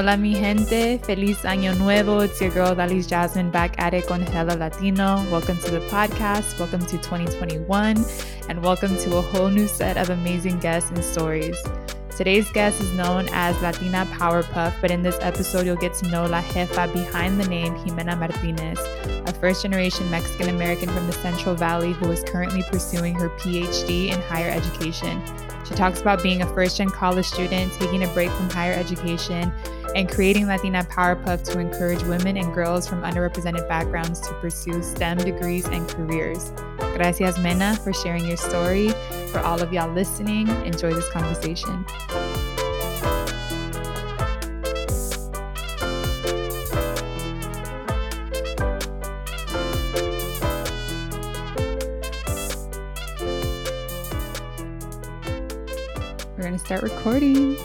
Hola mi gente, feliz año nuevo. It's your girl Lali's Jasmine back at it on Hella Latino. Welcome to the podcast, welcome to 2021, and welcome to a whole new set of amazing guests and stories. Today's guest is known as Latina Powerpuff, but in this episode you'll get to know La Jefa behind the name Jimena Martinez, a first-generation Mexican-American from the Central Valley who is currently pursuing her PhD in higher education. She talks about being a first-gen college student, taking a break from higher education, and creating Latina Powerpuff to encourage women and girls from underrepresented backgrounds to pursue STEM degrees and careers. Gracias, Mena, for sharing your story. For all of y'all listening, enjoy this conversation. We're going to start recording.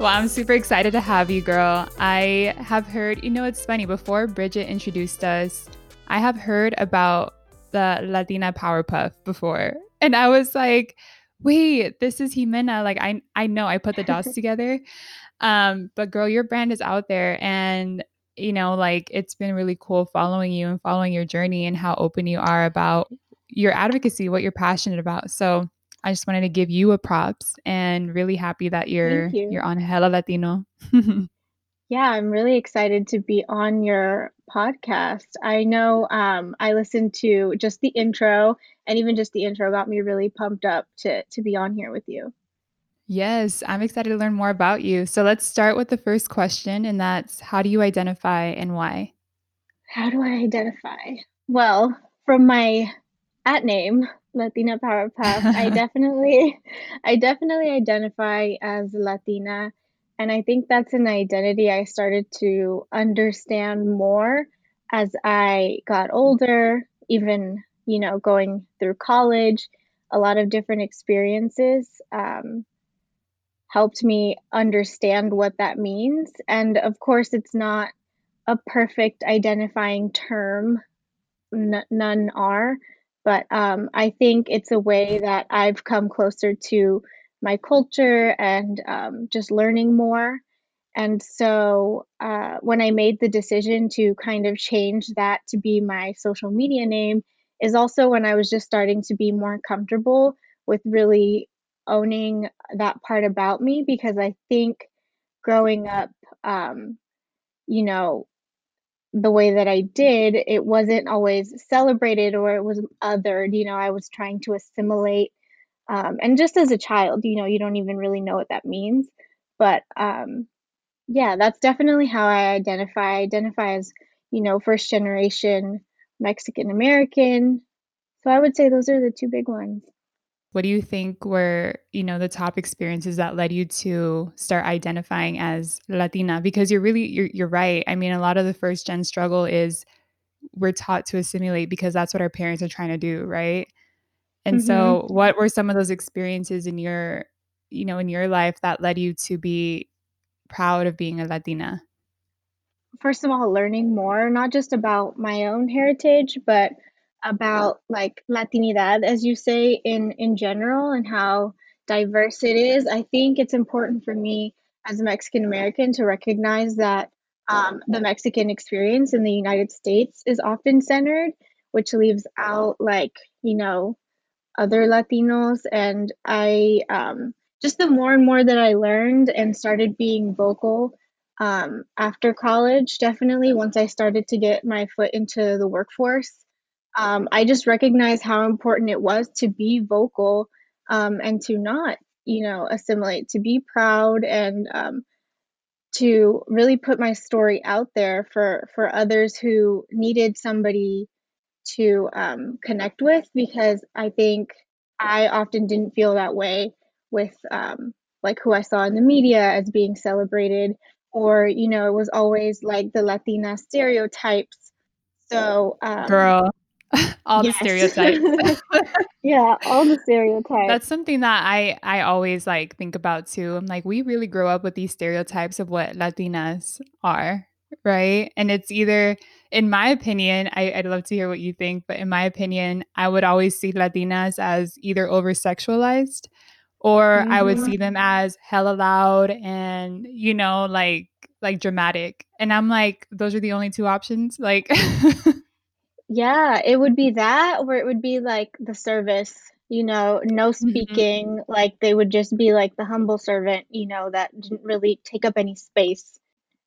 Well, I'm super excited to have you, girl. I have heard, you know, it's funny, before Bridget introduced us, I have heard about the Latina Powerpuff before. And I was like, wait, this is Jimena. Like, I know I put the dots together. But girl, your brand is out there. And, you know, like, it's been really cool following you and following your journey and how open you are about your advocacy, what you're passionate about. So I just wanted to give you a props and really happy that you're on Hella Latino. Yeah, I'm really excited to be on your podcast. I know I listened to just the intro, and even just the intro got me really pumped up to be on here with you. Yes, I'm excited to learn more about you. So let's start with the first question, and that's, how do you identify and why? How do I identify? Well, from my at name, Latina Powerpuff, I definitely identify as Latina. And I think that's an identity I started to understand more as I got older, even, you know, going through college, a lot of different experiences helped me understand what that means. And of course, it's not a perfect identifying term. None are. But I think it's a way that I've come closer to my culture and just learning more. And so when I made the decision to kind of change that to be my social media name is also when I was just starting to be more comfortable with really owning that part about me, because I think growing up, you know, the way that I did, it wasn't always celebrated, or it was othered. You know, I was trying to assimilate. And just as a child, you know, you don't even really know what that means. But yeah, that's definitely how I identify. I identify as, you know, first generation Mexican American. So I would say those are the two big ones. What do you think were, you know, the top experiences that led you to start identifying as Latina? Because you're right. I mean, a lot of the first gen struggle is we're taught to assimilate because that's what our parents are trying to do, right? And so what were some of those experiences in your, you know, in your life that led you to be proud of being a Latina? First of all, learning more, not just about my own heritage, but about like Latinidad, as you say, in general, and how diverse it is. I think it's important for me as a Mexican American to recognize that the Mexican experience in the United States is often centered, which leaves out, like, you know, other Latinos. And I just the more and more that I learned and started being vocal after college, definitely once I started to get my foot into the workforce, I just recognized how important it was to be vocal and to not, you know, assimilate, to be proud, and to really put my story out there for others who needed somebody to connect with, because I think I often didn't feel that way with like who I saw in the media as being celebrated, or, you know, it was always like the Latina stereotypes. So girl. All yes. The stereotypes. Yeah, all the stereotypes. That's something that I always like think about too. I'm like, we really grow up with these stereotypes of what Latinas are, right? And it's either, in my opinion, I'd love to hear what you think, but in my opinion, I would always see Latinas as either over sexualized Or I would see them as hella loud and, you know, like dramatic. And I'm like, those are the only two options. Like, yeah, it would be that, or it would be like the service, you know, no speaking. Mm-hmm. Like they would just be like the humble servant, you know, that didn't really take up any space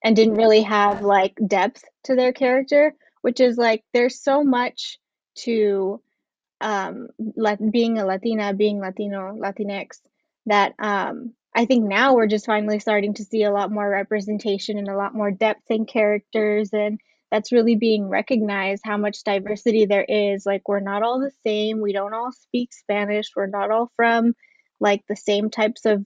and didn't really have like depth to their character, which is like, there's so much to like being a Latina, being Latino, Latinx, that I think now we're just finally starting to see a lot more representation and a lot more depth in characters, and that's really being recognized, how much diversity there is. Like, we're not all the same. We don't all speak Spanish. We're not all from like the same types of,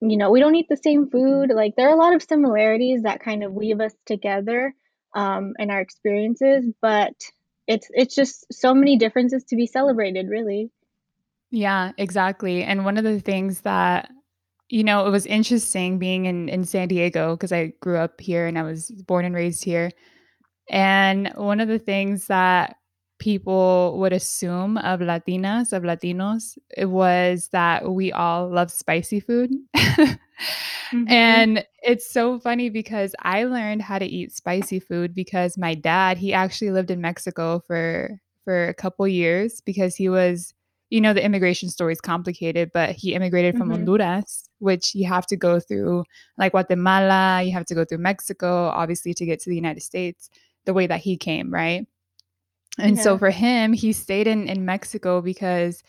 you know, we don't eat the same food. Like, there are a lot of similarities that kind of weave us together in our experiences, but it's just so many differences to be celebrated, really. Yeah, exactly. And one of the things that, you know, it was interesting being in San Diego, because I grew up here and I was born and raised here. And one of the things that people would assume of Latinas, of Latinos, it was that we all love spicy food. Mm-hmm. And it's so funny because I learned how to eat spicy food because my dad, he actually lived in Mexico for a couple years, because he was, you know, the immigration story is complicated, but he immigrated from Honduras, which you have to go through like Guatemala, you have to go through Mexico, obviously, to get to the United States, the way that he came, right? And so for him, he stayed in Mexico because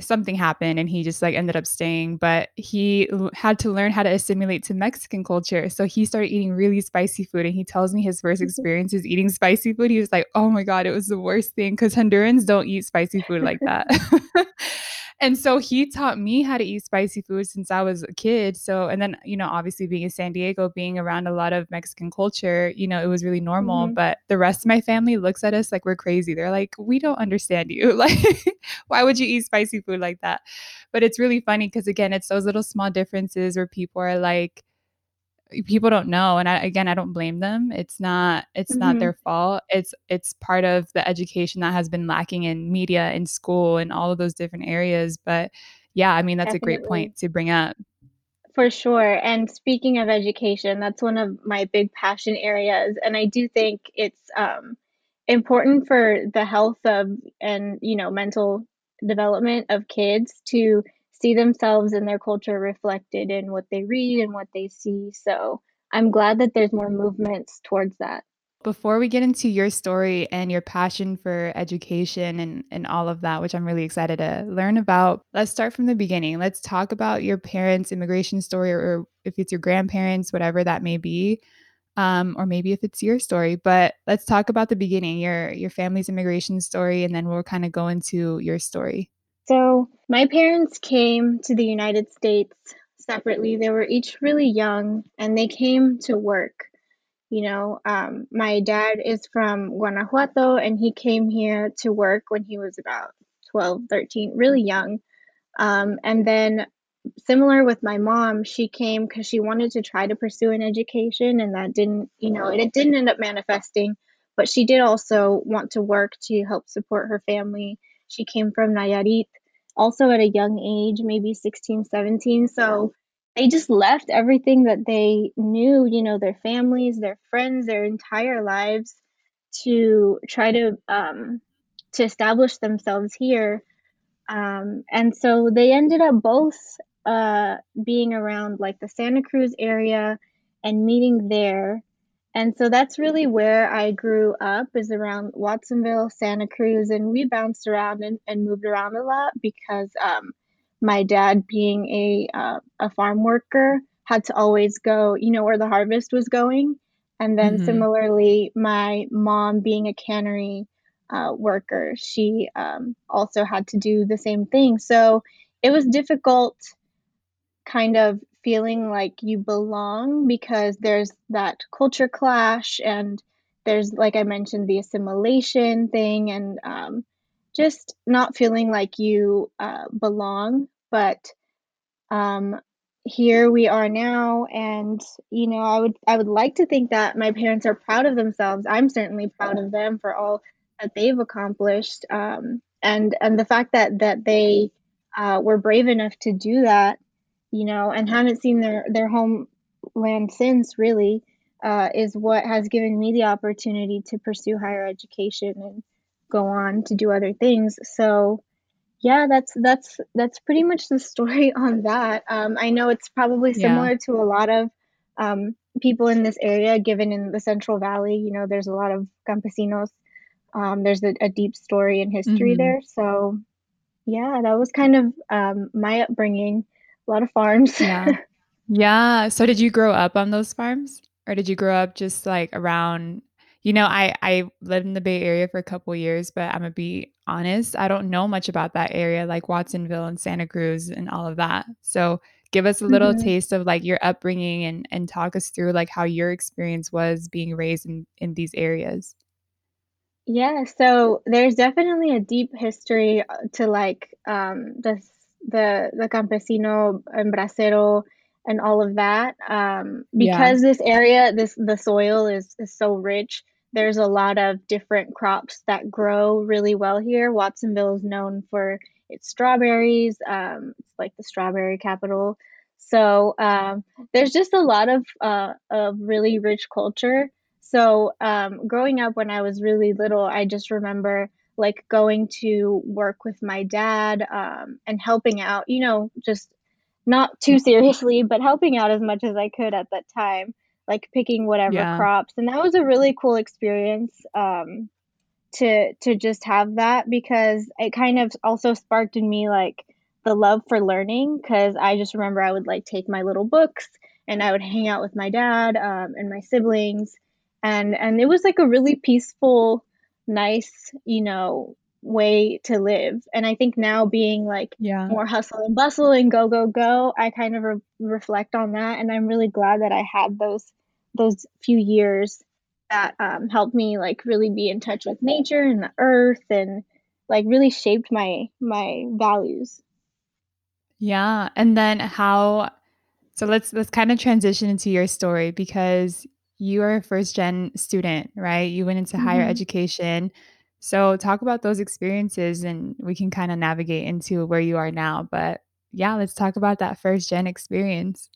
something happened and he just like ended up staying, but he had to learn how to assimilate to Mexican culture. So he started eating really spicy food, and he tells me his first experience is eating spicy food. He was like, oh my God, it was the worst thing, because Hondurans don't eat spicy food like that. And so he taught me how to eat spicy food since I was a kid. So, and then, you know, obviously being in San Diego, being around a lot of Mexican culture, you know, it was really normal. But the rest of my family looks at us like we're crazy. They're like, we don't understand you. Like, why would you eat spicy food like that? But it's really funny because, again, it's those little small differences where people are like, people don't know. And I don't blame them. It's not their fault. It's part of the education that has been lacking in media and school and all of those different areas. But yeah, I mean, that's a great point to bring up. For sure. And speaking of education, that's one of my big passion areas. And I do think it's important for the health of, and, you know, mental development of kids to see themselves and their culture reflected in what they read and what they see. So I'm glad that there's more movements towards that. Before we get into your story and your passion for education and all of that, which I'm really excited to learn about, let's start from the beginning. Let's talk about your parents' immigration story, or if it's your grandparents, whatever that may be, or maybe if it's your story. But let's talk about the beginning, your family's immigration story, and then we'll kind of go into your story. So my parents came to the United States separately. They were each really young, and they came to work. You know, my dad is from Guanajuato, and he came here to work when he was about 12, 13, really young. And then similar with my mom, she came because she wanted to try to pursue an education, and that didn't, you know, and it didn't end up manifesting, but she did also want to work to help support her family. She came from Nayarit, also at a young age, maybe 16, 17. So they just left everything that they knew, you know, their families, their friends, their entire lives, to try to establish themselves here. And so they ended up both being around like the Santa Cruz area and meeting there. And so that's really where I grew up, is around Watsonville, Santa Cruz, and we bounced around and moved around a lot because my dad, being a farm worker, had to always go, you know, where the harvest was going. And then similarly, my mom, being a cannery worker, she also had to do the same thing. So it was difficult kind of feeling like you belong, because there's that culture clash, and there's, like I mentioned, the assimilation thing, and just not feeling like you belong. But here we are now, and, you know, I would like to think that my parents are proud of themselves. I'm certainly proud of them for all that they've accomplished, and the fact that they were brave enough to do that, you know, and haven't seen their homeland since, really, is what has given me the opportunity to pursue higher education and go on to do other things. So yeah, that's pretty much the story on that. I know it's probably similar to a lot of people in this area, given in the Central Valley, you know, there's a lot of campesinos. There's a deep story and history there. So yeah, that was kind of my upbringing, a lot of farms. Yeah. So did you grow up on those farms, or did you grow up just like around, you know, I lived in the Bay Area for a couple of years, but I'm going to be honest, I don't know much about that area, like Watsonville and Santa Cruz and all of that. So give us a little taste of like your upbringing and talk us through like how your experience was being raised in these areas. Yeah, so there's definitely a deep history to like the campesino and bracero and all of that, because this area, the soil is so rich. There's a lot of different crops that grow really well here. Watsonville is known for its strawberries. It's like the strawberry capital. So there's just a lot of really rich culture. So growing up when I was really little, I just remember like going to work with my dad and helping out, you know, just not too seriously, but helping out as much as I could at that time, like picking whatever crops. And that was a really cool experience to just have that, because it kind of also sparked in me like the love for learning, because I just remember I would like take my little books and I would hang out with my dad and my siblings. And it was like a really peaceful, nice, you know, way to live. And I think now being like more hustle and bustle and go, I kind of reflect on that. And I'm really glad that I had those few years that helped me like really be in touch with nature and the earth and like really shaped my values. Yeah. And then so let's kind of transition into your story, because you are a first-gen student, right? You went into higher education. So talk about those experiences, and we can kind of navigate into where you are now. But yeah, let's talk about that first-gen experience.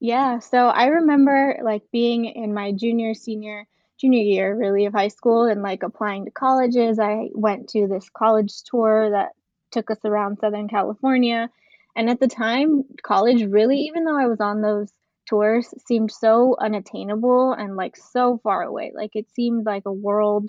Yeah, so I remember like being in my junior year really of high school and like applying to colleges. I went to this college tour that took us around Southern California. And at the time, college really, even though I was on those tours, seemed so unattainable and like so far away. Like it seemed like a world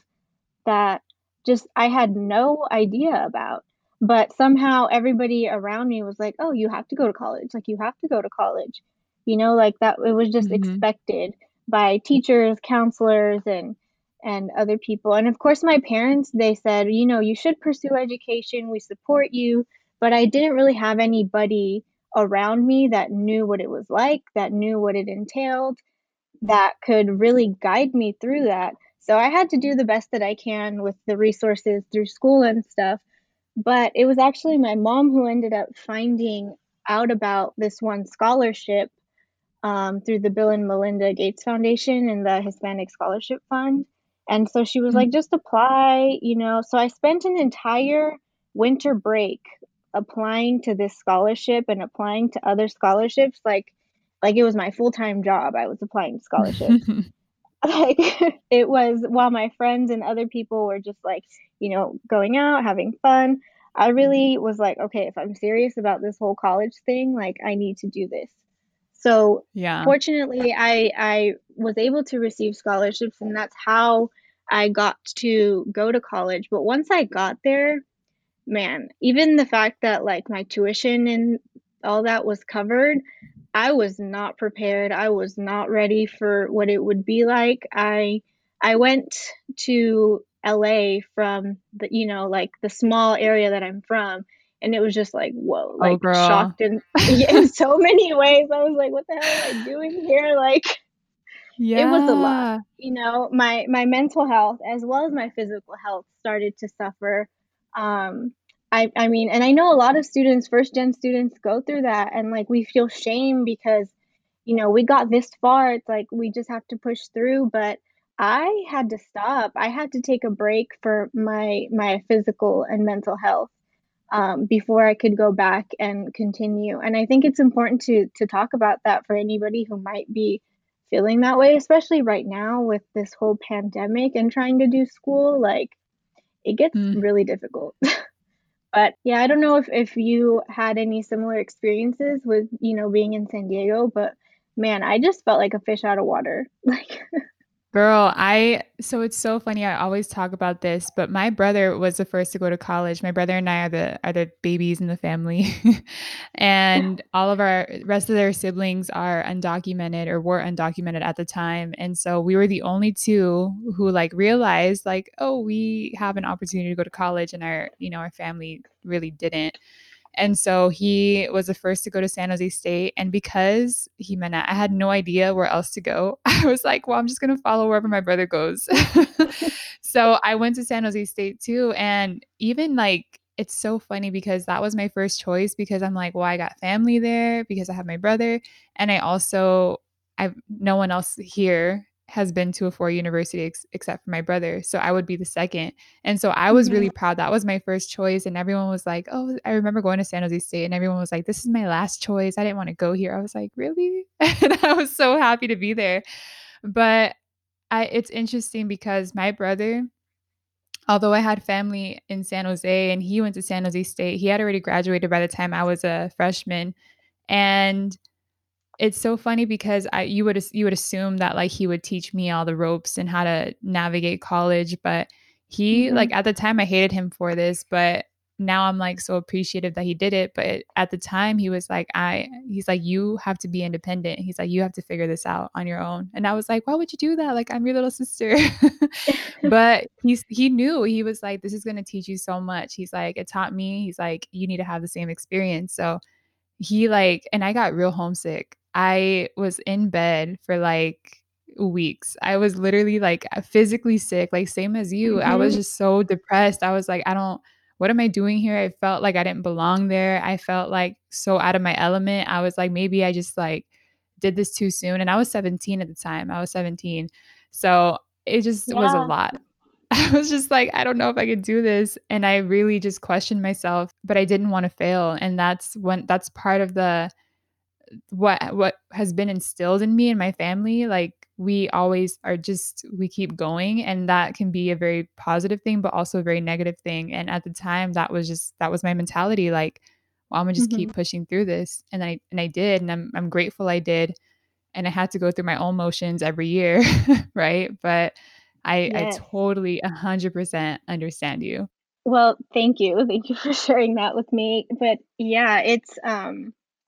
that just I had no idea about, but somehow everybody around me was like, oh, you have to go to college. Like you have to go to college, you know, like that. It was just expected by teachers, counselors, and other people. And of course my parents, they said, you know, you should pursue education. We support you. But I didn't really have anybody around me that knew what it was like, that knew what it entailed, that could really guide me through that. So I had to do the best that I can with the resources through school and stuff. But it was actually my mom who ended up finding out about this one scholarship through the Bill and Melinda Gates Foundation and the Hispanic Scholarship Fund. And so she was like, just apply, you know. So I spent an entire winter break applying to this scholarship and applying to other scholarships like it was my full-time job. I was applying to scholarships like it was, while my friends and other people were just like, you know, going out, having fun. I really was like, okay, if I'm serious about this whole college thing, like I need to do this. So fortunately I was able to receive scholarships, and that's how I got to go to college. But once I got there, man, even the fact that like my tuition and all that was covered, I was not prepared. I was not ready for what it would be like. I went to LA from the, you know, like the small area that I'm from, and it was just like, whoa, like shocked in so many ways. I was like, what the hell am I doing here? Like it was a lot, you know. My mental health as well as my physical health started to suffer. I mean, and I know a lot of students, first gen students, go through that, and like we feel shame because, you know, we got this far. It's like we just have to push through. But I had to stop. I had to take a break for my physical and mental health. before I could go back and continue. And I think it's important to talk about that for anybody who might be feeling that way, especially right now with this whole pandemic and trying to do school. Like, it gets really difficult. But yeah, I don't know if you had any similar experiences with, you know, being in San Diego, but man, I just felt like a fish out of water. Like, girl, so it's so funny. I always talk about this, but my brother was the first to go to college. My brother and I are the babies in the family, and all of our rest of their siblings are undocumented or were undocumented at the time. And so we were the only two who like realized like, oh, we have an opportunity to go to college, and our, you know, our family really didn't. And so he was the first to go to San Jose State. And because Jimena, I had no idea where else to go, I was like, well, I'm just going to follow wherever my brother goes. So I went to San Jose State too. And even like, it's so funny because that was my first choice, because I'm like, well, I got family there because I have my brother. And I also, no one else here has been to a four-year university except for my brother. So I would be the second. And so I was really proud. That was my first choice. And everyone was like, oh, I remember going to San Jose State, and everyone was like, this is my last choice. I didn't want to go here. I was like, really? And I was so happy to be there. But it's interesting because my brother, although I had family in San Jose and he went to San Jose State, he had already graduated by the time I was a freshman. And it's so funny because you would assume that like he would teach me all the ropes and how to navigate college, but he like at the time I hated him for this, but now I'm like so appreciative that he did it. But at the time he was like, he's like you have to be independent. He's like, you have to figure this out on your own. And I was like, why would you do that? Like, I'm your little sister. But he knew. He was like, this is going to teach you so much. He's like, it taught me. He's like, you need to have the same experience. So he like, and I got real homesick. I was in bed for like weeks. I was literally like physically sick, like same as you. I was just so depressed. I was like, what am I doing here? I felt like I didn't belong there. I felt like so out of my element. I was like, maybe I just like did this too soon. And I was 17 at the time. I was 17. So it just was a lot. I was just like, I don't know if I could do this. And I really just questioned myself, but I didn't want to fail. And that's part of the what has been instilled in me and my family. Like, we always are just, we keep going, and that can be a very positive thing, but also a very negative thing. And at the time that was my mentality. Like, well, I'm gonna just keep pushing through this. And I did, and I'm grateful I did. And I had to go through my own motions every year. Right. But I totally 100% understand you. Well, thank you. Thank you for sharing that with me. But yeah, it's,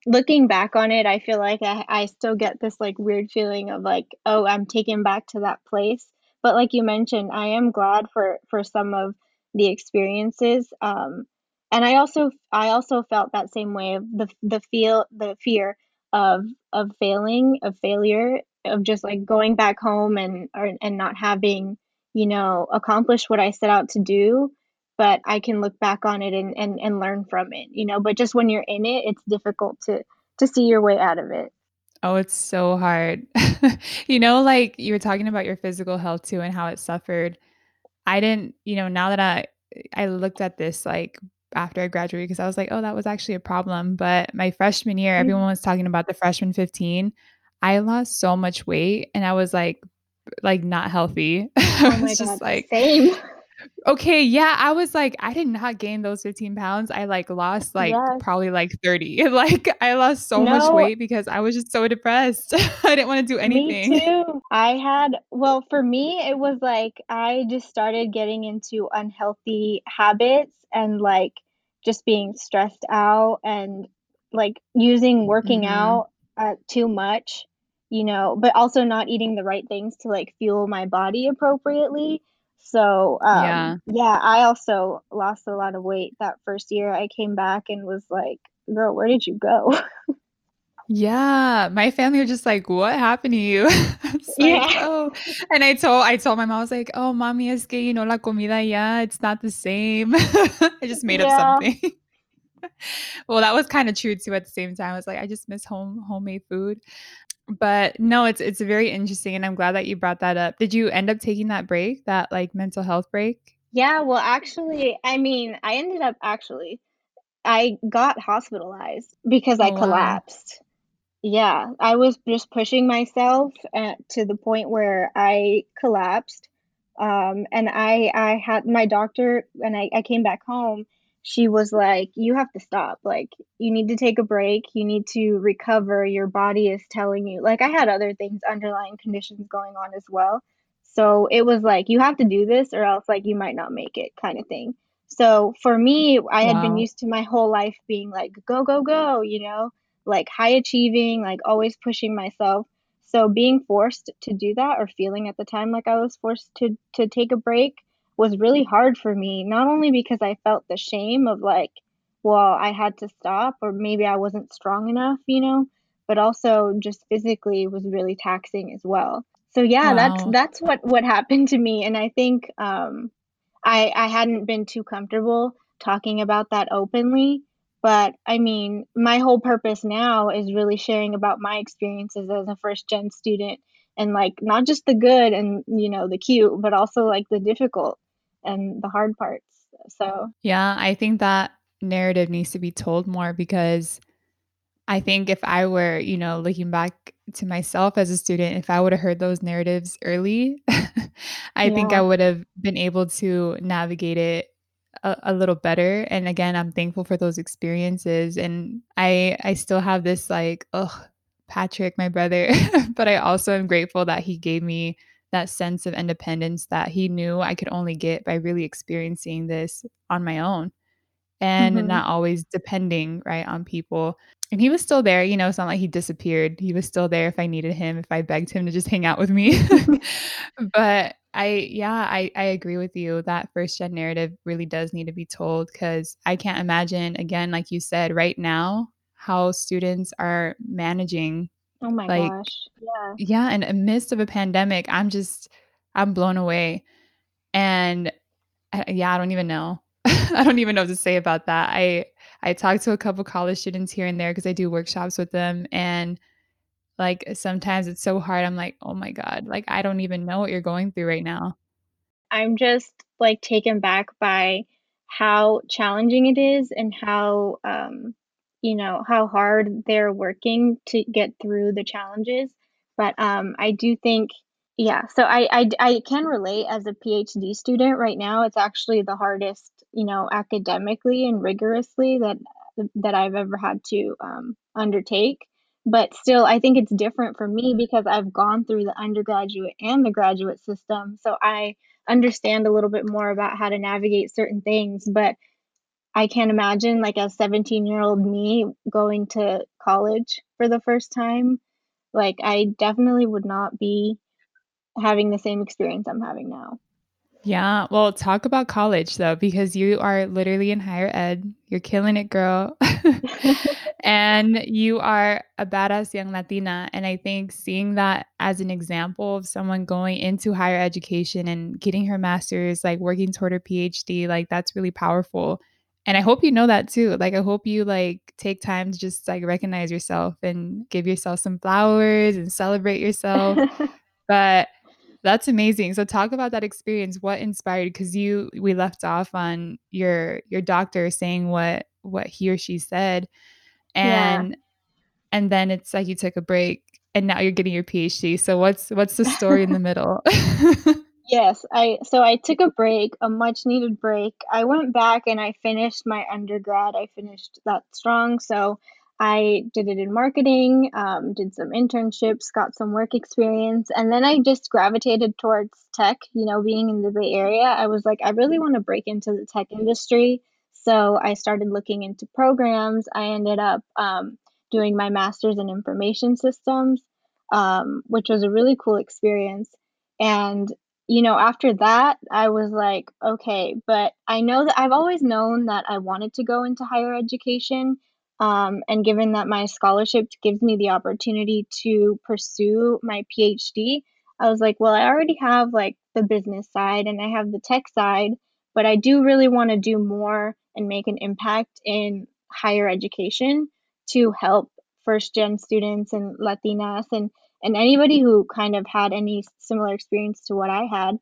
looking back on it, I feel like I still get this like weird feeling of like, oh, I'm taken back to that place. But like you mentioned, I am glad for some of the experiences. And I also felt that same way of the fear of failing, of failure, of just like going back home and not having, you know, accomplished what I set out to do. But I can look back on it and learn from it, you know. But just when you're in it, it's difficult to see your way out of it. Oh, it's so hard. You know, like you were talking about your physical health too and how it suffered. I didn't, you know, now that I looked at this like after I graduated, because I was like, oh, that was actually a problem. But my freshman year, everyone was talking about the freshman 15. I lost so much weight, and I was like not healthy. Oh my God, just like same. Okay. Yeah. I was like, I did not gain those 15 pounds. I like lost like probably like 30. Like I lost so much weight because I was just so depressed. I didn't want to do anything. Me too. For me, it was like, I just started getting into unhealthy habits and like just being stressed out and like working out too much, you know, but also not eating the right things to like fuel my body appropriately. So, I also lost a lot of weight that first year. I came back and was like, girl, where did you go? Yeah. My family were just like, what happened to you? And I told my mom, I was like, oh, mommy, es que, you know, la comida ya, it's not the same. I just made up something. Well, that was kind of true too at the same time. I was like, I just miss homemade food. But no, it's very interesting. And I'm glad that you brought that up. Did you end up taking that break, that like mental health break? Yeah, well, actually, I mean, I ended up actually I got hospitalized because I collapsed. Yeah, I was just pushing myself to the point where I collapsed. And I had my doctor, and I came back home. She was like, you have to stop. Like, you need to take a break. You need to recover. Your body is telling you. Like, I had other things, underlying conditions going on as well. So it was like, you have to do this or else, like, you might not make it, kind of thing. So for me, I had been used to my whole life being like, go, go, go, you know, like high achieving, like always pushing myself. So being forced to do that, or feeling at the time like I was forced to take a break, was really hard for me, not only because I felt the shame of like, well, I had to stop, or maybe I wasn't strong enough, you know, but also just physically was really taxing as well. So yeah, that's what happened to me. And I think I hadn't been too comfortable talking about that openly. But I mean, my whole purpose now is really sharing about my experiences as a first gen student, and like not just the good and, you know, the cute, but also like the difficult and the hard parts. So, yeah, I think that narrative needs to be told more, because I think if I were, you know, looking back to myself as a student, if I would have heard those narratives early, I think I would have been able to navigate it a little better. And again, I'm thankful for those experiences. And I still have this like, oh, Patrick, my brother, but I also am grateful that he gave me that sense of independence that he knew I could only get by really experiencing this on my own, and not always depending on people. And he was still there, you know, it's not like he disappeared. He was still there if I needed him, if I begged him to just hang out with me. But I agree with you. That first gen narrative really does need to be told, because I can't imagine, again, like you said, right now, how students are managing. Oh my gosh. Yeah. And amidst of a pandemic, I'm blown away. And I don't even know. I don't even know what to say about that. I talk to a couple college students here and there because I do workshops with them. And like, sometimes it's so hard. I'm like, oh my God, like, I don't even know what you're going through right now. I'm just like taken back by how challenging it is, and how, you know, how hard they're working to get through the challenges. But I do think, so I can relate as a PhD student right now. It's actually the hardest, you know, academically and rigorously that I've ever had to undertake. But still, I think it's different for me because I've gone through the undergraduate and the graduate system. So I understand a little bit more about how to navigate certain things. But I can't imagine like a 17-year-old me going to college for the first time. Like, I definitely would not be having the same experience I'm having now. Yeah. Well, talk about college though, because you are literally in higher ed. You're killing it, girl. And you are a badass young Latina. And I think seeing that as an example of someone going into higher education and getting her master's, like working toward her PhD, like that's really powerful. And I hope you know that too. Like, I hope you like take time to just like recognize yourself and give yourself some flowers and celebrate yourself. But that's amazing. So talk about that experience. What inspired? Because we left off on your doctor saying what he or she said, and then it's like you took a break, and now you're getting your PhD. So what's the story in the middle? Yes, I took a break, a much needed break. I went back and I finished my undergrad. I finished that strong. So I did it in marketing, did some internships, got some work experience. And then I just gravitated towards tech, you know, being in the Bay Area. I was like, I really want to break into the tech industry. So I started looking into programs. I ended up doing my master's in information systems, which was a really cool experience. And you know, after that, I was like, okay, but I know that I've always known that I wanted to go into higher education. And given that my scholarship gives me the opportunity to pursue my PhD, I was like, well, I already have like the business side and I have the tech side, but I do really want to do more and make an impact in higher education to help first-gen students and Latinas and anybody who kind of had any similar experience to what I had.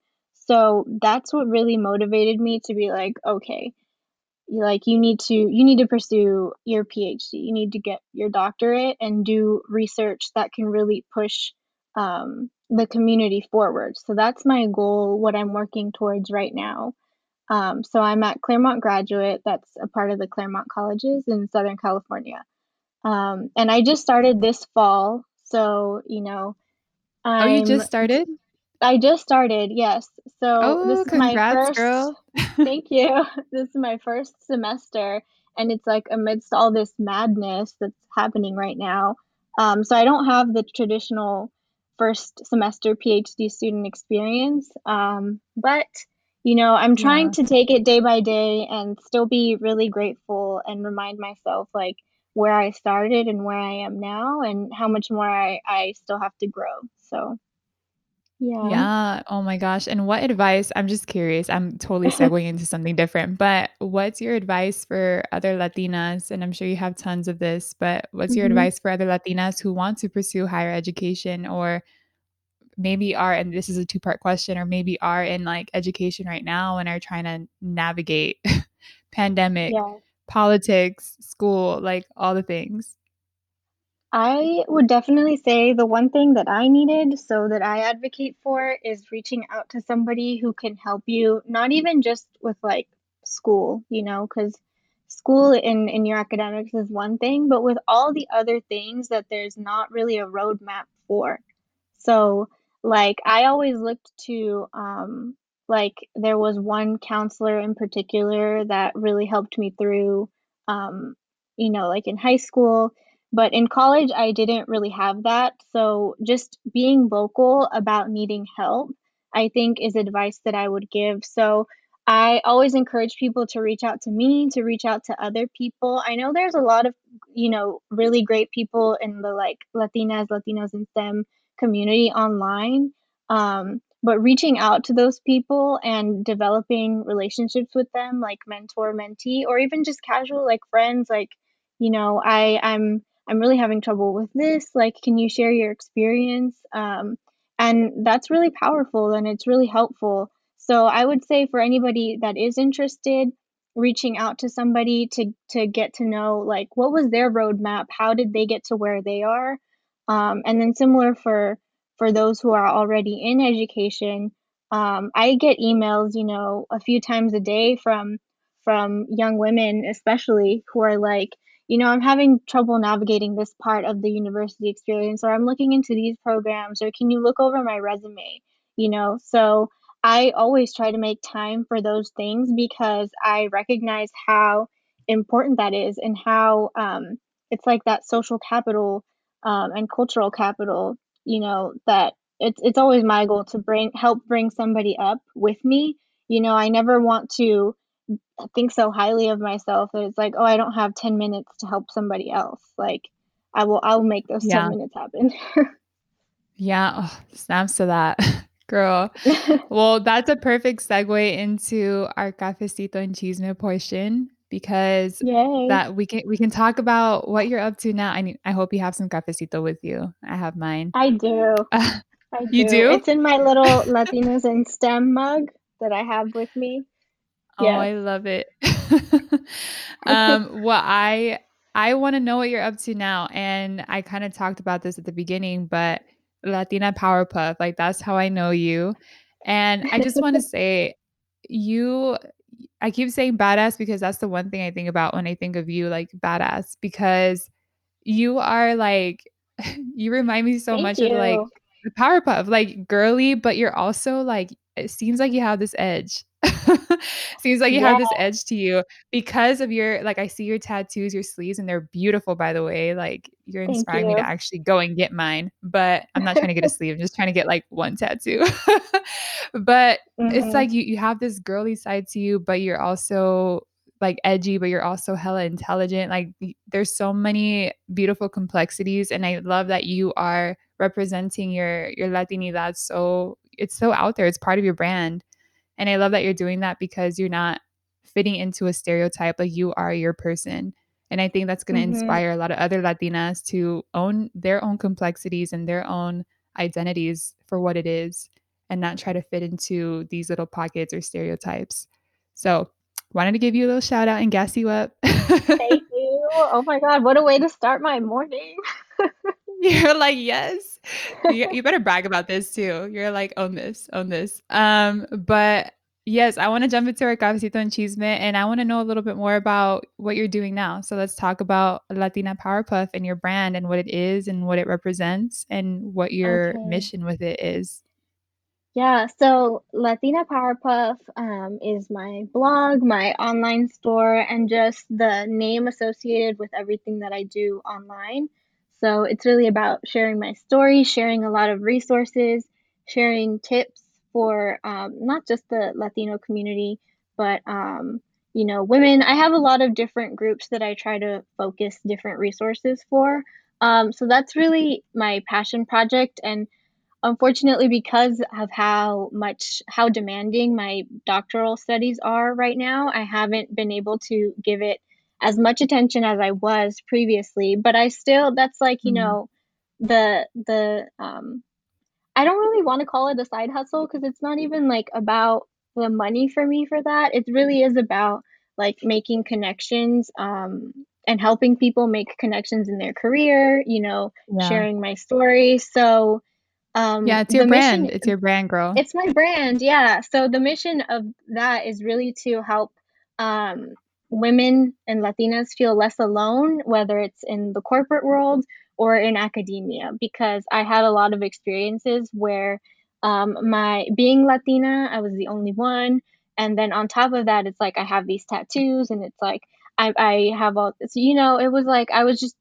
So that's what really motivated me to be like, okay, like you need to pursue your PhD. You need to get your doctorate and do research that can really push the community forward. So that's my goal, what I'm working towards right now. So I'm at Claremont Graduate. That's a part of the Claremont Colleges in Southern California. And I just started this fall. So, you know, you just started? I just started, yes. So this is congrats, my first, girl. Thank you. This is my first semester, and it's like amidst all this madness that's happening right now. So I don't have the traditional first semester PhD student experience, but you know, I'm trying to take it day by day and still be really grateful and remind myself like where I started and where I am now and how much more I still have to grow. So. Yeah. Oh my gosh. And what advice, I'm just curious, I'm totally segueing into something different, but what's your advice for other Latinas? And I'm sure you have tons of this, but what's your advice for other Latinas who want to pursue higher education or maybe are, and this is a two-part question, or maybe are in like education right now and are trying to navigate pandemic, politics, school, like all the things? I would definitely say the one thing that I needed, so that I advocate for, is reaching out to somebody who can help you, not even just with like school, you know, because school in your academics is one thing, but with all the other things that there's not really a roadmap for. So like I always looked to like there was one counselor in particular that really helped me through, you know, like in high school. But in college, I didn't really have that. So just being vocal about needing help, I think, is advice that I would give. So I always encourage people to reach out to me, to reach out to other people. I know there's a lot of, you know, really great people in the like Latinos in STEM community online. But reaching out to those people and developing relationships with them, like mentor, mentee, or even just casual like friends, like, you know, I'm really having trouble with this. Like, can you share your experience? And that's really powerful and it's really helpful. So I would say for anybody that is interested, reaching out to somebody to get to know, like, what was their roadmap? How did they get to where they are? And then similar for those who are already in education, I get emails, you know, a few times a day from young women, especially, who are like, you know, I'm having trouble navigating this part of the university experience, or I'm looking into these programs, or can you look over my resume? You know, so I always try to make time for those things because I recognize how important that is and how it's like that social capital and cultural capital, you know, that it's always my goal to help bring somebody up with me. You know, I never want to think so highly of myself that it's like, oh, I don't have 10 minutes to help somebody else. Like I'll make those 10 minutes happen. Snaps to that, girl. Well, that's a perfect segue into our cafecito and chisme portion, because that we can talk about what you're up to now. I mean, I hope you have some cafecito with you. I have mine. I do. You do? It's in my little Latinas in STEM mug that I have with me. Oh, I love it. Well, I want to know what you're up to now. And I kind of talked about this at the beginning, but Latina Powerpuff, like that's how I know you. And I just want to say I keep saying badass because that's the one thing I think about when I think of you, like badass, because you are like, you remind me so much of like the Powerpuff, like girly, but you're also like, it seems like you have this edge. Seems like you have this edge to you because of your, like, I see your tattoos, your sleeves, and they're beautiful, by the way. Like, you're inspiring me to actually go and get mine, but I'm not trying to get a sleeve. I'm just trying to get like one tattoo. But it's like you have this girly side to you, but you're also like edgy, but you're also hella intelligent. Like, there's so many beautiful complexities, and I love that you are representing your Latinidad. So it's so out there. It's part of your brand. And I love that you're doing that because you're not fitting into a stereotype. Like, you are your person. And I think that's going to inspire a lot of other Latinas to own their own complexities and their own identities for what it is and not try to fit into these little pockets or stereotypes. So wanted to give you a little shout out and gas you up. Thank you. Oh my God, what a way to start my morning. You're like, yes, you better brag about this too. You're like, own this. But yes, I want to jump into our Cafecito and Chisme, and I want to know a little bit more about what you're doing now. So let's talk about Latina Powerpuff and your brand and what it is and what it represents and what your mission with it is. Yeah, so Latina Powerpuff is my blog, my online store, and just the name associated with everything that I do online. So it's really about sharing my story, sharing a lot of resources, sharing tips for not just the Latino community, but, women. I have a lot of different groups that I try to focus different resources for. So that's really my passion project. And unfortunately, because of how demanding my doctoral studies are right now, I haven't been able to give it as much attention as I was previously, but I still, that's like, you know, I don't really want to call it a side hustle, because it's not even like about the money for me for that. It really is about like making connections, and helping people make connections in their career, sharing my story. So, it's your brand. It's your brand, girl. It's my brand. Yeah. So the mission of that is really to help, women and Latinas feel less alone, whether it's in the corporate world or in academia, because I had a lot of experiences where being Latina, I was the only one. And then on top of that, it's like, I have these tattoos, and it's like, I have all this, it was like, it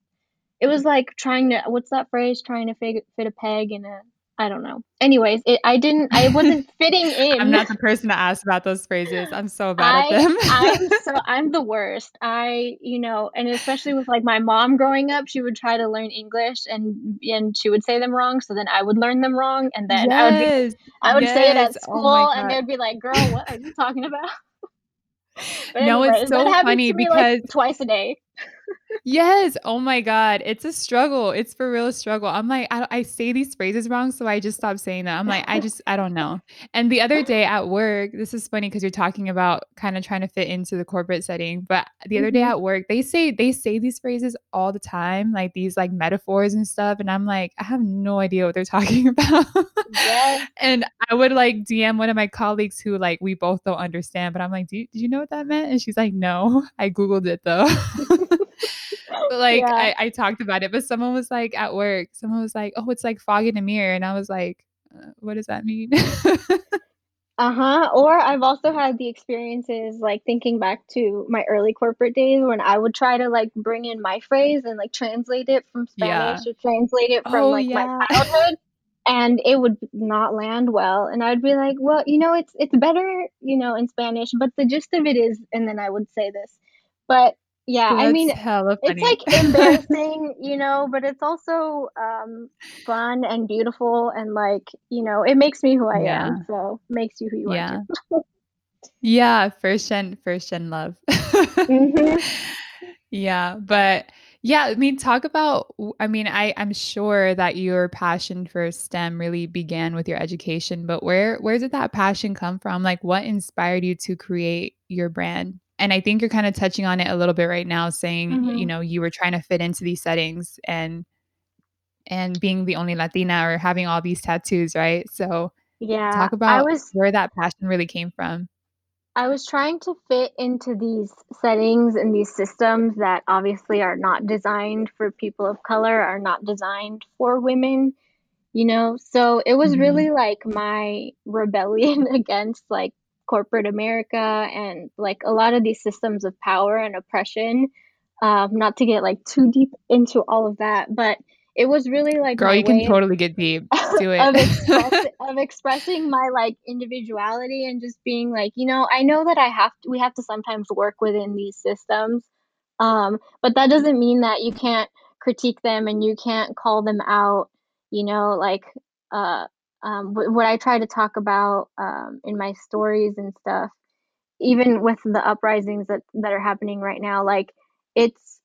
was like trying to, what's that phrase? Trying to fit a peg in a, I don't know. Anyways, I wasn't fitting in. I'm not the person to ask about those phrases. I'm so bad at them. I'm the worst. And especially with like my mom growing up, she would try to learn English and she would say them wrong. So then I would learn them wrong. And then I would say it at school and they'd be like, girl, what are you talking about? It's so funny because like twice a day. Yes. Oh my God. It's a struggle. It's for real a struggle. I'm like, I say these phrases wrong. So I just stopped saying that. I'm like, I don't know. And the other day at work, this is funny because you're talking about kind of trying to fit into the corporate setting. But the other day at work, they say these phrases all the time, like these like metaphors and stuff. And I'm like, I have no idea what they're talking about. Yes. And I would like DM one of my colleagues who like, we both don't understand, but I'm like, did you know what that meant? And she's like, no, I Googled it though. But like I talked about it, but someone was like at work, oh, it's like fog in a mirror. And I was like, what does that mean? Or I've also had the experiences like thinking back to my early corporate days when I would try to like bring in my phrase and like translate it from Spanish or translate it from my childhood. And it would not land well. And I'd be like, well, it's better, in Spanish, but the gist of it is, and then I would say this, but yeah, that's hella funny. It's like embarrassing, but it's also fun and beautiful and like, it makes me who I am. So makes you who you are. Yeah, first gen love. Yeah, but talk about, I'm sure that your passion for STEM really began with your education, but where did that passion come from? Like what inspired you to create your brand? And I think you're kind of touching on it a little bit right now, saying, you were trying to fit into these settings and being the only Latina or having all these tattoos, right? So talk about where that passion really came from. I was trying to fit into these settings and these systems that obviously are not designed for people of color, are not designed for women, So it was really like my rebellion against like corporate America and like a lot of these systems of power and oppression, not to get like too deep into all of that, but it was really like, girl, you can totally get deep to it. Of expressing my like individuality and just being like, I know that we have to sometimes work within these systems, but that doesn't mean that you can't critique them and you can't call them out, what I try to talk about in my stories and stuff, even with the uprisings that are happening right now, like it's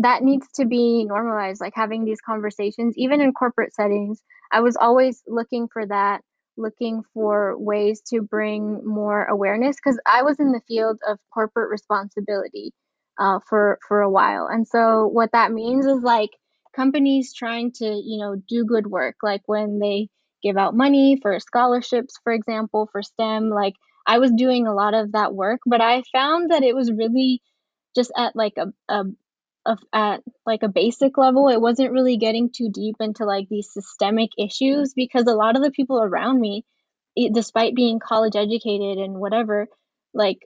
that needs to be normalized, like having these conversations, even in corporate settings. I was always looking for that looking for ways to bring more awareness, because I was in the field of corporate responsibility for a while. And so what that means is like companies trying to, do good work, like when they give out money for scholarships, for example, for STEM, like I was doing a lot of that work, but I found that it was really just at like a basic level. It wasn't really getting too deep into like these systemic issues, because a lot of the people around me, despite being college educated and whatever, like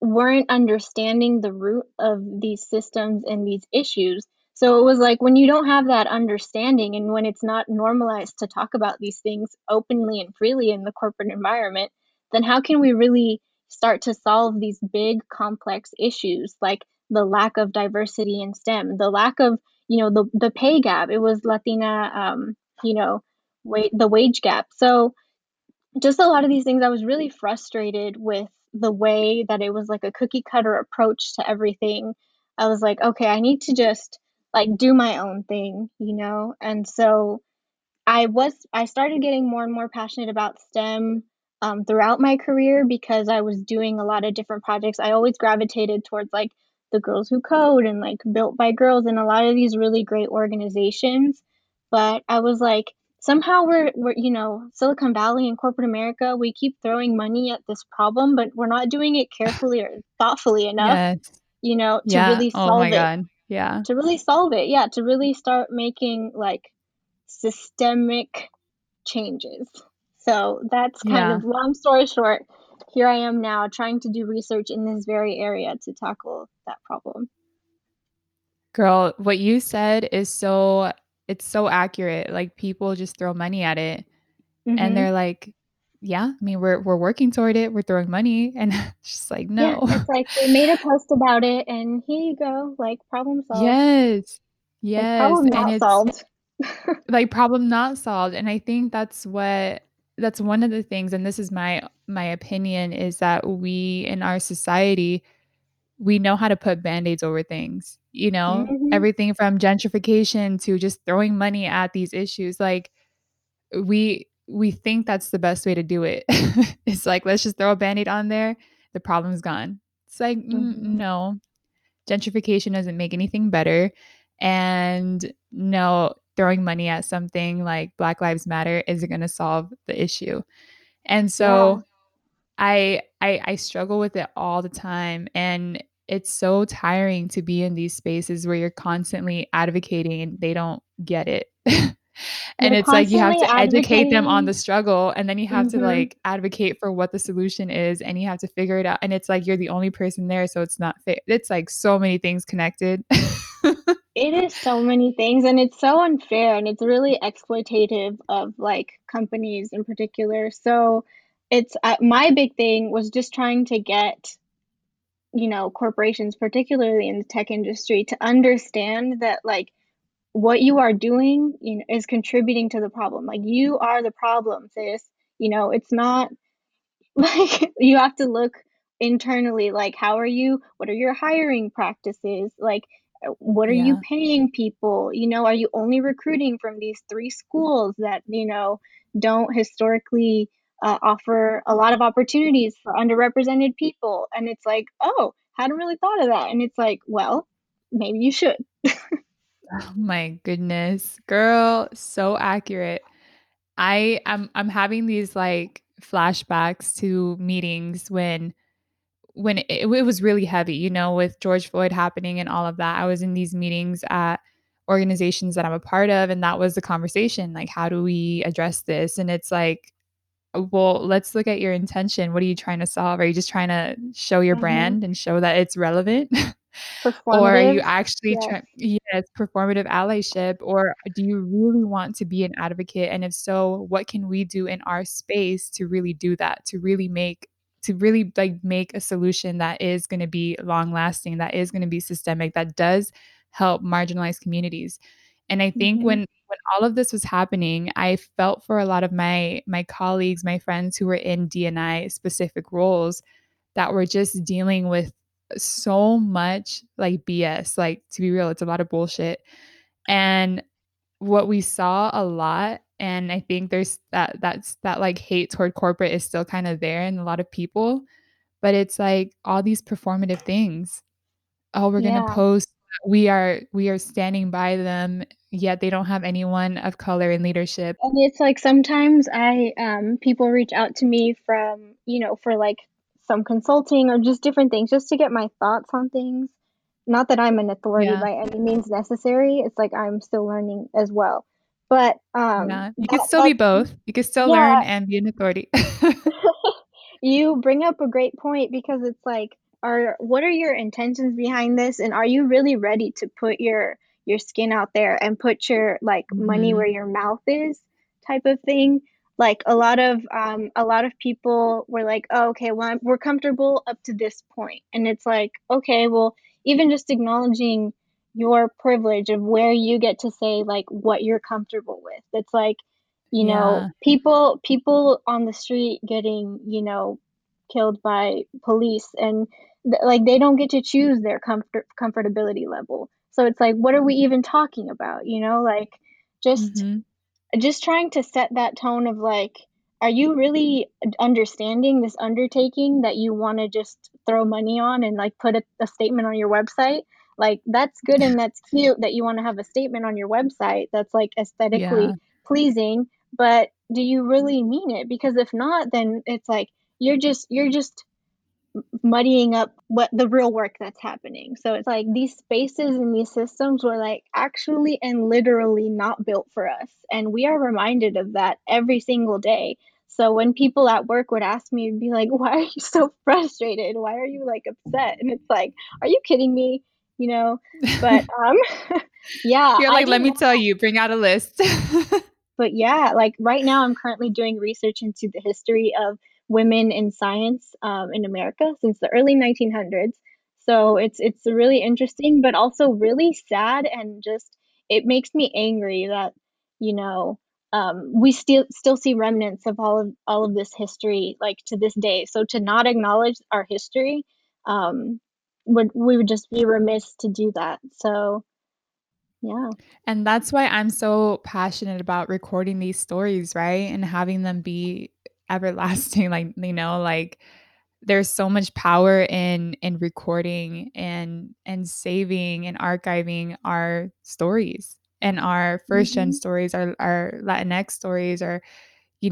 weren't understanding the root of these systems and these issues. So it was like when you don't have that understanding and when it's not normalized to talk about these things openly and freely in the corporate environment, then how can we really start to solve these big complex issues like the lack of diversity in STEM, the lack of, the pay gap? It was Latina, the wage gap. So just a lot of these things, I was really frustrated with the way that it was like a cookie cutter approach to everything. I was like, okay, I need to just like do my own thing, And so I started getting more and more passionate about STEM throughout my career, because I was doing a lot of different projects. I always gravitated towards like the Girls Who Code and like Built by Girls and a lot of these really great organizations. But I was like, somehow we're Silicon Valley and corporate America, we keep throwing money at this problem, but we're not doing it carefully or thoughtfully enough, really solve to really solve it. Yeah. To really start making like systemic changes. So that's kind of long story short. Here I am now trying to do research in this very area to tackle that problem. Girl, what you said is it's so accurate. Like people just throw money at it and they're like, we're working toward it. We're throwing money. And it's just like, no. Yeah, it's like they made a post about it and here you go. Like problem solved. Yes. Like, problem not solved. Like problem not solved. And I think that's one of the things. And this is my opinion, is that we in our society, we know how to put Band-Aids over things, everything from gentrification to just throwing money at these issues. Like we think that's the best way to do it. It's like, let's just throw a Band-Aid on there. The problem's gone. It's like, no, gentrification doesn't make anything better. And no, throwing money at something like Black Lives Matter isn't going to solve the issue. And so I struggle with it all the time. And it's so tiring to be in these spaces where you're constantly advocating and they don't get it. And it's like you have to educate them on the struggle, and then you have to like advocate for what the solution is, and you have to figure it out. And it's like you're the only person there, so it's not fair. It's like so many things connected. It is so many things, and it's so unfair, and it's really exploitative of like companies in particular. So it's my big thing was just trying to get, corporations, particularly in the tech industry, to understand that like what you are doing is contributing to the problem. Like you are the problem, sis. It's not like you have to look internally, like how are you? What are your hiring practices? Like what are you paying people? Are you only recruiting from these three schools that, don't historically offer a lot of opportunities for underrepresented people? And it's like, oh, hadn't really thought of that. And it's like, well, maybe you should. Oh my goodness, girl, so accurate. I'm having these like flashbacks to meetings when it was really heavy, with George Floyd happening and all of that. I was in these meetings at organizations that I'm a part of, and that was the conversation, like, how do we address this? And it's like, well, let's look at your intention. What are you trying to solve? Are you just trying to show your brand and show that it's relevant? Or are you actually performative allyship? Or do you really want to be an advocate? And if so, what can we do in our space to really do that, to really make a solution that is going to be long lasting, that is going to be systemic, that does help marginalized communities? And I think when all of this was happening, I felt for a lot of my colleagues, my friends who were in D&I specific roles that were just dealing with so much like BS, like to be real, it's a lot of bullshit. And what we saw a lot And I think there's that like hate toward corporate is still kind of there in a lot of people, but it's like all these performative things. Oh, we're going to post. We are standing by them, yet they don't have anyone of color in leadership. And it's like, sometimes people reach out to me from, for like some consulting or just different things, just to get my thoughts on things. Not that I'm an authority by any means necessary. It's like, I'm still learning as well. But you can still be both. You can still learn and be an authority. You bring up a great point, because it's like, what are your intentions behind this? And are you really ready to put your skin out there and put your like money where your mouth is type of thing? Like a lot of people were like, oh, okay, well, we're comfortable up to this point. And it's like, okay, well, even just acknowledging your privilege of where you get to say like what you're comfortable with. It's like, people on the street getting, killed by police, and like they don't get to choose their comfortability level. So it's like, what are we even talking about? Like just trying to set that tone of like, are you really understanding this undertaking that you want to just throw money on and like put a statement on your website? Like, that's good and that's cute that you want to have a statement on your website that's like aesthetically pleasing, but do you really mean it? Because if not, then it's like you're just muddying up what the real work that's happening. So it's like these spaces and these systems were like actually and literally not built for us. And we are reminded of that every single day. So when people at work would ask me and be like, why are you so frustrated? Why are you like upset? And it's like, are you kidding me? But you're like, let me tell you, bring out a list. But like right now I'm currently doing research into the history of women in science in America since the early 1900s. So it's really interesting, but also really sad, and just it makes me angry that we still see remnants of all of this history like to this day. So to not acknowledge our history, we would just be remiss to do that. So and that's why I'm so passionate about recording these stories, right, and having them be everlasting. Like, like there's so much power in recording and saving and archiving our stories and our first gen stories, our Latinx stories, or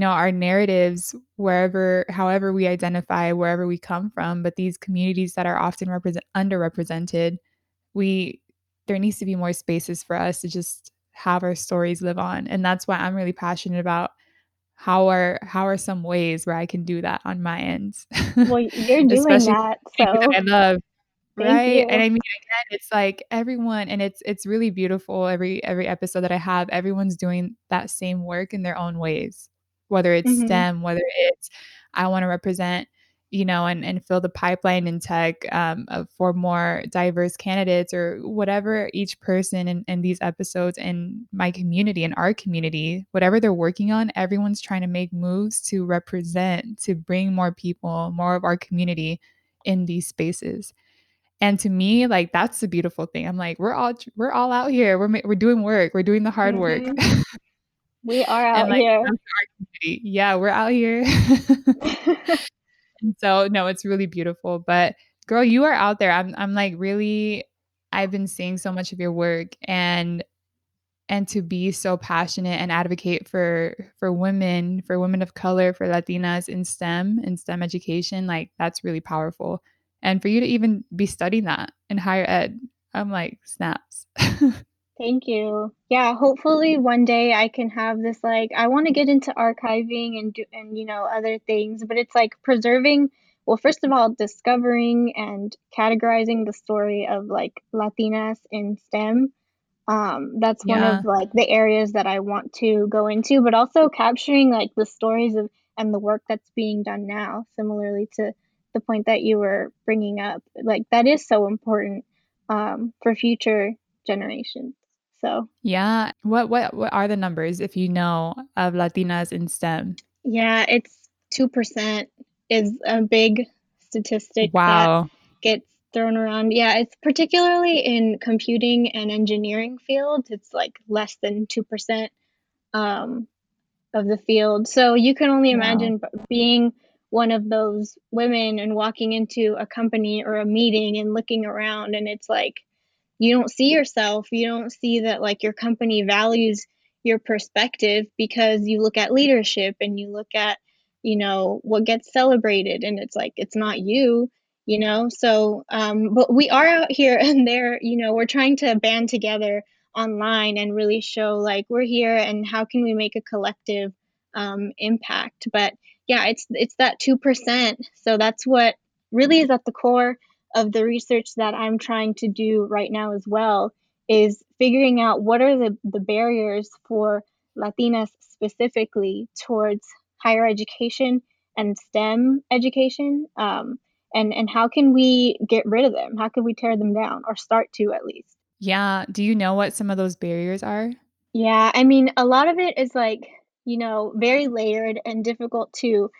our narratives, however we identify, wherever we come from. But these communities that are often underrepresented, there needs to be more spaces for us to just have our stories live on. And that's why I'm really passionate about how are some ways where I can do that on my end. Well, you're doing that. So I love, right? You. And I mean, again, it's like everyone, and it's really beautiful. Every episode that I have, everyone's doing that same work in their own ways, whether it's STEM, whether it's, I want to represent, and fill the pipeline in tech for more diverse candidates, or whatever each person in these episodes in my community and our community, whatever they're working on, everyone's trying to make moves to represent, to bring more people, more of our community in these spaces. And to me, like, that's the beautiful thing. I'm like, we're all out here. We're doing work. We're doing the hard work. We are out here. We're out here. And so, no, it's really beautiful. But girl, you are out there. I'm like, really, I've been seeing so much of your work, and to be so passionate and advocate for women of color, for Latinas in STEM education, like that's really powerful. And for you to even be studying that in higher ed, I'm like, snaps. Thank you. Yeah, hopefully one day I can have this, like, I want to get into archiving and other things, but it's like preserving, well, first of all, discovering and categorizing the story of like Latinas in STEM. That's one of like the areas that I want to go into, but also capturing like the stories of and the work that's being done now, similarly to the point that you were bringing up. Like, that is so important for future generations. So what are the numbers, if you know, of Latinas in STEM? It's 2% is a big statistic that gets thrown around. It's particularly in computing and engineering fields. It's like less than 2% of the field. So you can only imagine being one of those women and walking into a company or a meeting and looking around, and it's like, you don't see yourself. You don't see that like your company values your perspective, because you look at leadership and you look at, you know, what gets celebrated, and it's like, it's not you, you know? So, but we are out here and there, you know, we're trying to band together online and really show like we're here and how can we make a collective impact. But yeah, it's that 2%. So that's what really is at the core of the research that I'm trying to do right now as well, is figuring out what are the barriers for Latinas specifically towards higher education and STEM education, and how can we get rid of them? How can we tear them down, or start to at least? Yeah. Do you know what some of those barriers are? Yeah. I mean, a lot of it is like, you know, very layered and difficult to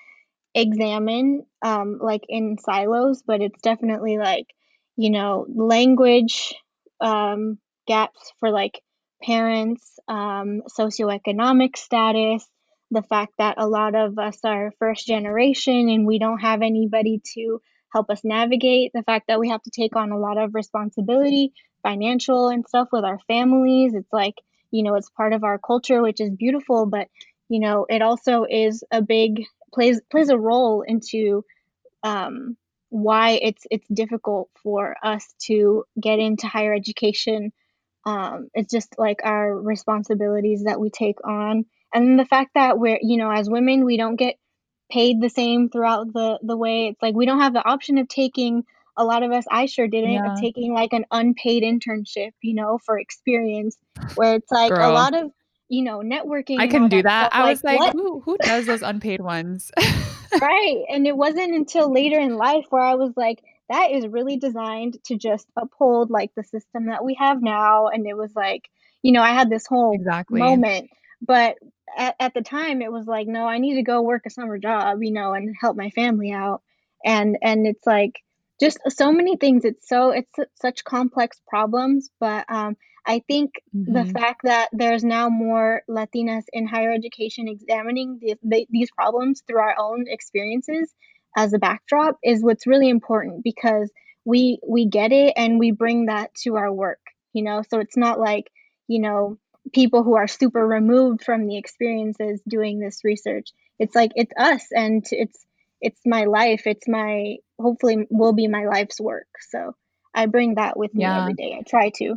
examine like in silos, but it's definitely like, you know, language gaps for like parents, socioeconomic status, the fact that a lot of us are first generation and we don't have anybody to help us navigate, the fact that we have to take on a lot of responsibility, financial and stuff, with our families. It's like, you know, it's part of our culture, which is beautiful, but, you know, it also is a big plays a role into why it's difficult for us to get into higher education. It's just like our responsibilities that we take on, and then the fact that we're, you know, as women, we don't get paid the same throughout the way. It's like we don't have the option of taking, a lot of us, I sure didn't, of taking like an unpaid internship, you know, for experience, where it's like a lot of, you know, networking. I couldn't do that. I was like, who does those unpaid ones? Right. And it wasn't until later in life where I was like, that is really designed to just uphold like the system that we have now. And it was like, you know, I had this whole moment, but at the time it was like, no, I need to go work a summer job, you know, and help my family out. And it's like, just so many things. It's such complex problems, but I think the fact that there's now more Latinas in higher education examining these problems through our own experiences as a backdrop is what's really important, because we get it and we bring that to our work, you know? So it's not like, you know, people who are super removed from the experiences doing this research. It's like, it's us, and it's my life. It's my, hopefully will be my life's work. So I bring that with me every day. I try to.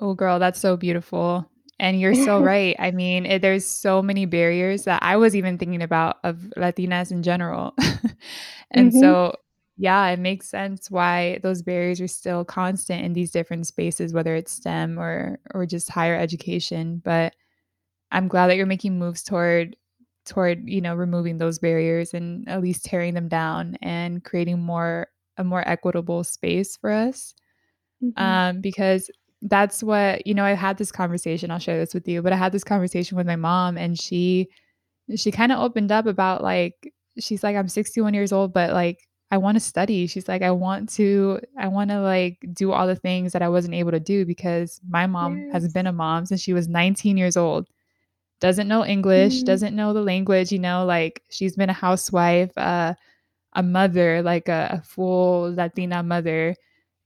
Oh, girl, that's so beautiful. And you're so right. I mean, there's so many barriers that I was even thinking about of Latinas in general. And so, yeah, it makes sense why those barriers are still constant in these different spaces, whether it's STEM or just higher education. But I'm glad that you're making moves toward, you know, removing those barriers and at least tearing them down and creating a more equitable space for us. Because that's what, you know, I had this conversation, I'll share this with you, but I had this conversation with my mom, and she kind of opened up about like, she's like, I'm 61 years old, but like, I want to study. She's like, I want to like do all the things that I wasn't able to do, because my mom has been a mom since she was 19 years old. Doesn't know English, doesn't know the language, you know, like she's been a housewife, a mother, like a full Latina mother.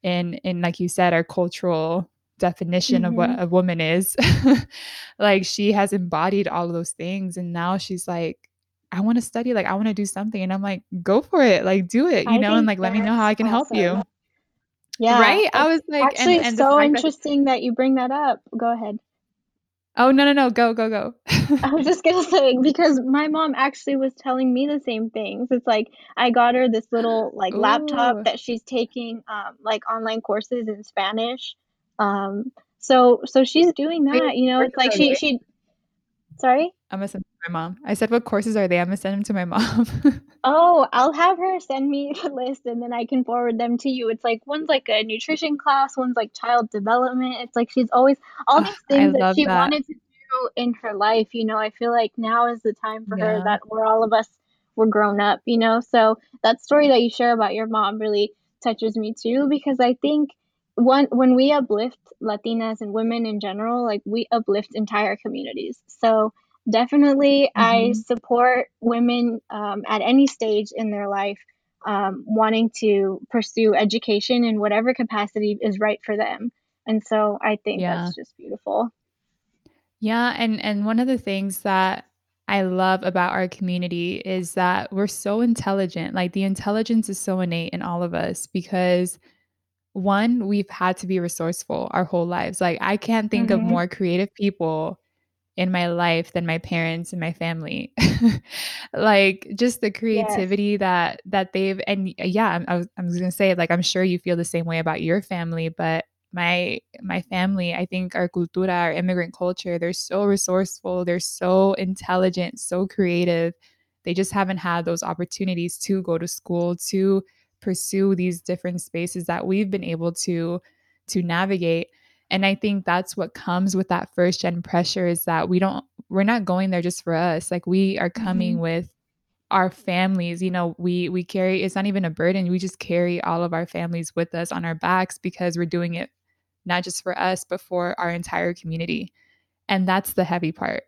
And like you said, our cultural definition of what a woman is, like she has embodied all of those things. And now she's like, I want to study, like I want to do something. And I'm like, go for it, like do it, you know, and like, let me know how I can help you. Yeah. Right. I was like, actually, and so interesting that you bring that up. Go ahead. Oh, no. Go. I was just going to say, because my mom actually was telling me the same things. It's like, I got her this little like laptop that she's taking like online courses in Spanish. So she's doing that, you know, it's like she, sorry? I'm going to send them to my mom. I said, what courses are they? I'm going to send them to my mom. Oh, I'll have her send me the list and then I can forward them to you. It's like one's like a nutrition class, one's like child development. It's like she's always all these things that she wanted to do in her life. You know, I feel like now is the time for her that where all of us were grown up, you know. So that story that you share about your mom really touches me too, because I think when we uplift Latinas and women in general, like we uplift entire communities. So definitely, mm-hmm. I support women at any stage in their life wanting to pursue education in whatever capacity is right for them. And so I think that's just beautiful. Yeah. And one of the things that I love about our community is that we're so intelligent. Like, the intelligence is so innate in all of us because, one, we've had to be resourceful our whole lives. Like, I can't think mm-hmm. of more creative people in my life than my parents and my family. Like, just the creativity that they've, and I was going to say, like, I'm sure you feel the same way about your family, but my family, I think our cultura, our immigrant culture, they're so resourceful. They're so intelligent, so creative. They just haven't had those opportunities to go to school, to pursue these different spaces that we've been able to navigate. And I think that's what comes with that first gen pressure, is that we're not going there just for us. Like, we are coming mm-hmm. with our families, you know, we carry, it's not even a burden. We just carry all of our families with us on our backs because we're doing it not just for us, but for our entire community. And that's the heavy part.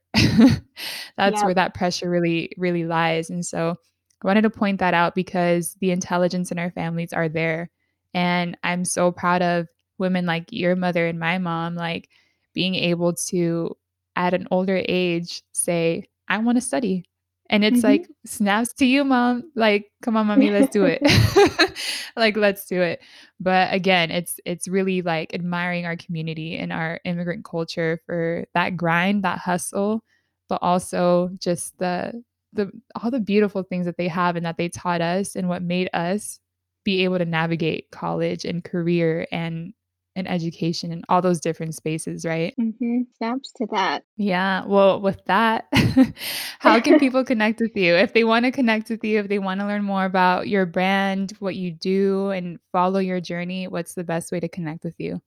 That's where that pressure really, really lies. And so I wanted to point that out because the intelligence in our families are there. And I'm so proud of women like your mother and my mom, like, being able to, at an older age, say, I want to study. And it's mm-hmm. like, snaps to you, mom. Like, come on, mommy, let's do it. Like, let's do it. But again, it's really like admiring our community and our immigrant culture for that grind, that hustle, but also just the all the beautiful things that they have and that they taught us and what made us be able to navigate college and career and education and all those different spaces, right? Mm-hmm. Snaps to that. Yeah. Well, with that, how can people connect with you? If they want to connect with you, if they want to learn more about your brand, what you do, and follow your journey, what's the best way to connect with you?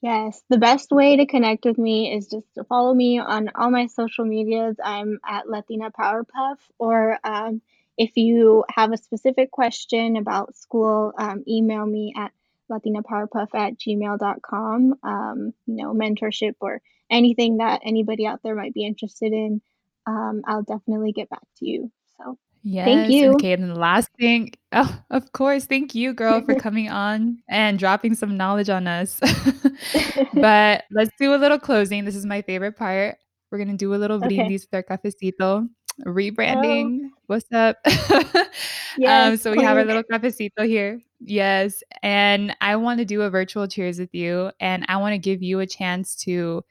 Yes. The best way to connect with me is just to follow me on all my social medias. I'm at Latina Powerpuff, or if you have a specific question about school, email me at latinapowerpuff@gmail.com. You know, mentorship or anything that anybody out there might be interested in, I'll definitely get back to you. So yes, thank you. Okay, and the last thing, of course, thank you, girl, for coming on and dropping some knowledge on us. But let's do a little closing. This is my favorite part. We're going to do a little brindis with our cafecito. Rebranding. Oh. What's up? Yes, so we have our little cafecito here. Yes. And I want to do a virtual cheers with you. And I want to give you a chance to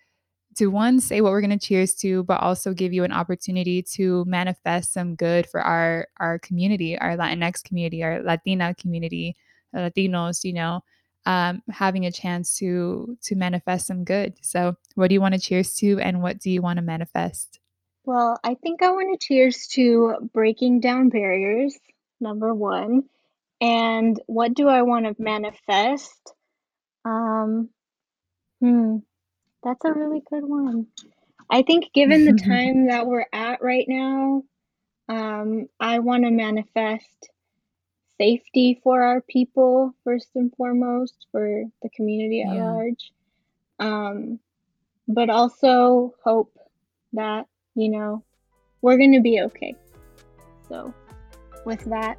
one, say what we're going to cheers to, but also give you an opportunity to manifest some good for our community, our Latinx community, our Latina community, Latinos, you know, having a chance to manifest some good. So what do you want to cheers to, and what do you want to manifest? Well, I think I want to cheers to breaking down barriers, number one. And what do I want to manifest? That's a really good one. I think, given the time that we're at right now, I want to manifest safety for our people, first and foremost, for the community at large. But also hope that, you know, we're going to be okay. So with that,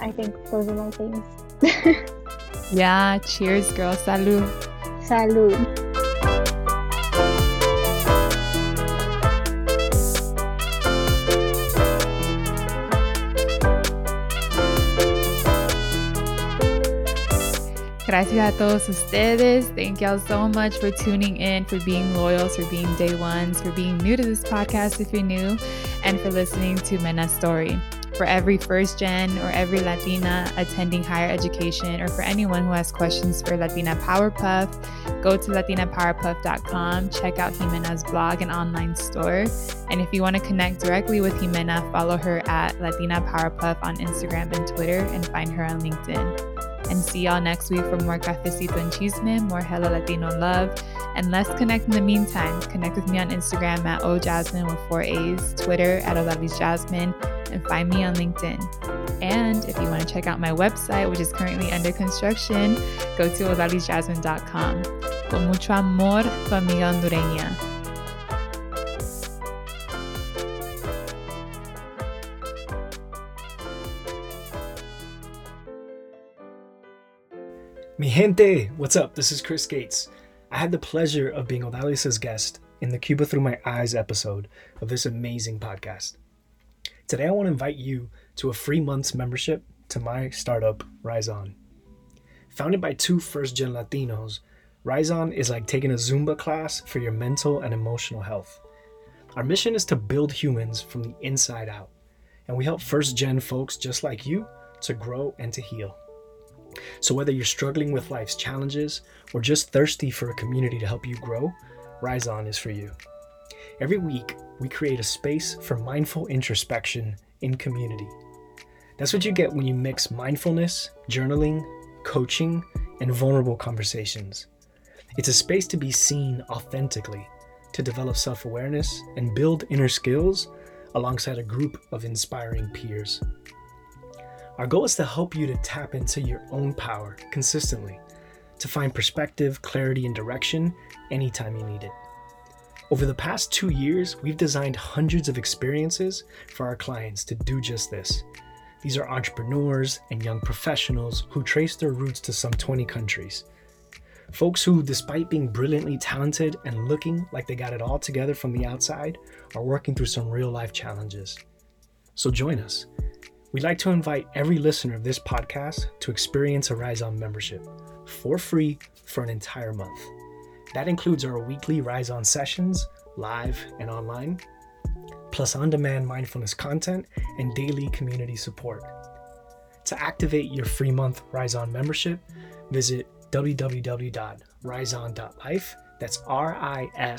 I think those are my things. Yeah. Cheers, girl. Salud. Salud. Gracias a todos ustedes. Thank y'all so much for tuning in, for being loyals, for being day ones, for being new to this podcast if you're new, and for listening to Mena's story. For every first gen or every Latina attending higher education, or for anyone who has questions for Latina Powerpuff, go to latinapowerpuff.com, check out Jimena's blog and online store. And if you want to connect directly with Jimena, follow her at Latina Powerpuff on Instagram and Twitter, and find her on LinkedIn. And see y'all next week for more Cafecito and Chisme, more Hella Latino love. And let's connect in the meantime. Connect with me on Instagram at ojasmine with 4 A's, Twitter at odalisjasmine, and find me on LinkedIn. And if you want to check out my website, which is currently under construction, go to odalisjasmine.com. Con mucho amor, tu amiga hondureña. Mi gente, what's up? This is Chris Gates. I had the pleasure of being Odalisa's guest in the Cuba Through My Eyes episode of this amazing podcast. Today I want to invite you to a free month's membership to my startup, RiseOn. Founded by two first-gen Latinos, RiseOn is like taking a Zumba class for your mental and emotional health. Our mission is to build humans from the inside out, and we help first-gen folks just like you to grow and to heal. So whether you're struggling with life's challenges or just thirsty for a community to help you grow, RiseOn is for you. Every week, we create a space for mindful introspection in community. That's what you get when you mix mindfulness, journaling, coaching, and vulnerable conversations. It's a space to be seen authentically, to develop self-awareness and build inner skills alongside a group of inspiring peers. Our goal is to help you to tap into your own power consistently, to find perspective, clarity, and direction anytime you need it. Over the past 2 years, we've designed hundreds of experiences for our clients to do just this. These are entrepreneurs and young professionals who trace their roots to some 20 countries. Folks who, despite being brilliantly talented and looking like they got it all together from the outside, are working through some real-life challenges. So join us. We'd like to invite every listener of this podcast to experience a RiseOn membership for free for an entire month. That includes our weekly RiseOn sessions, live and online, plus on-demand mindfulness content and daily community support. To activate your free month RiseOn membership, visit www.riseon.life. That's RISON.LIFE.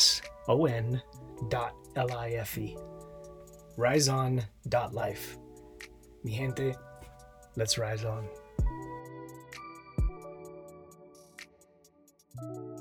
RiseOn.life. Mi gente, let's rise on.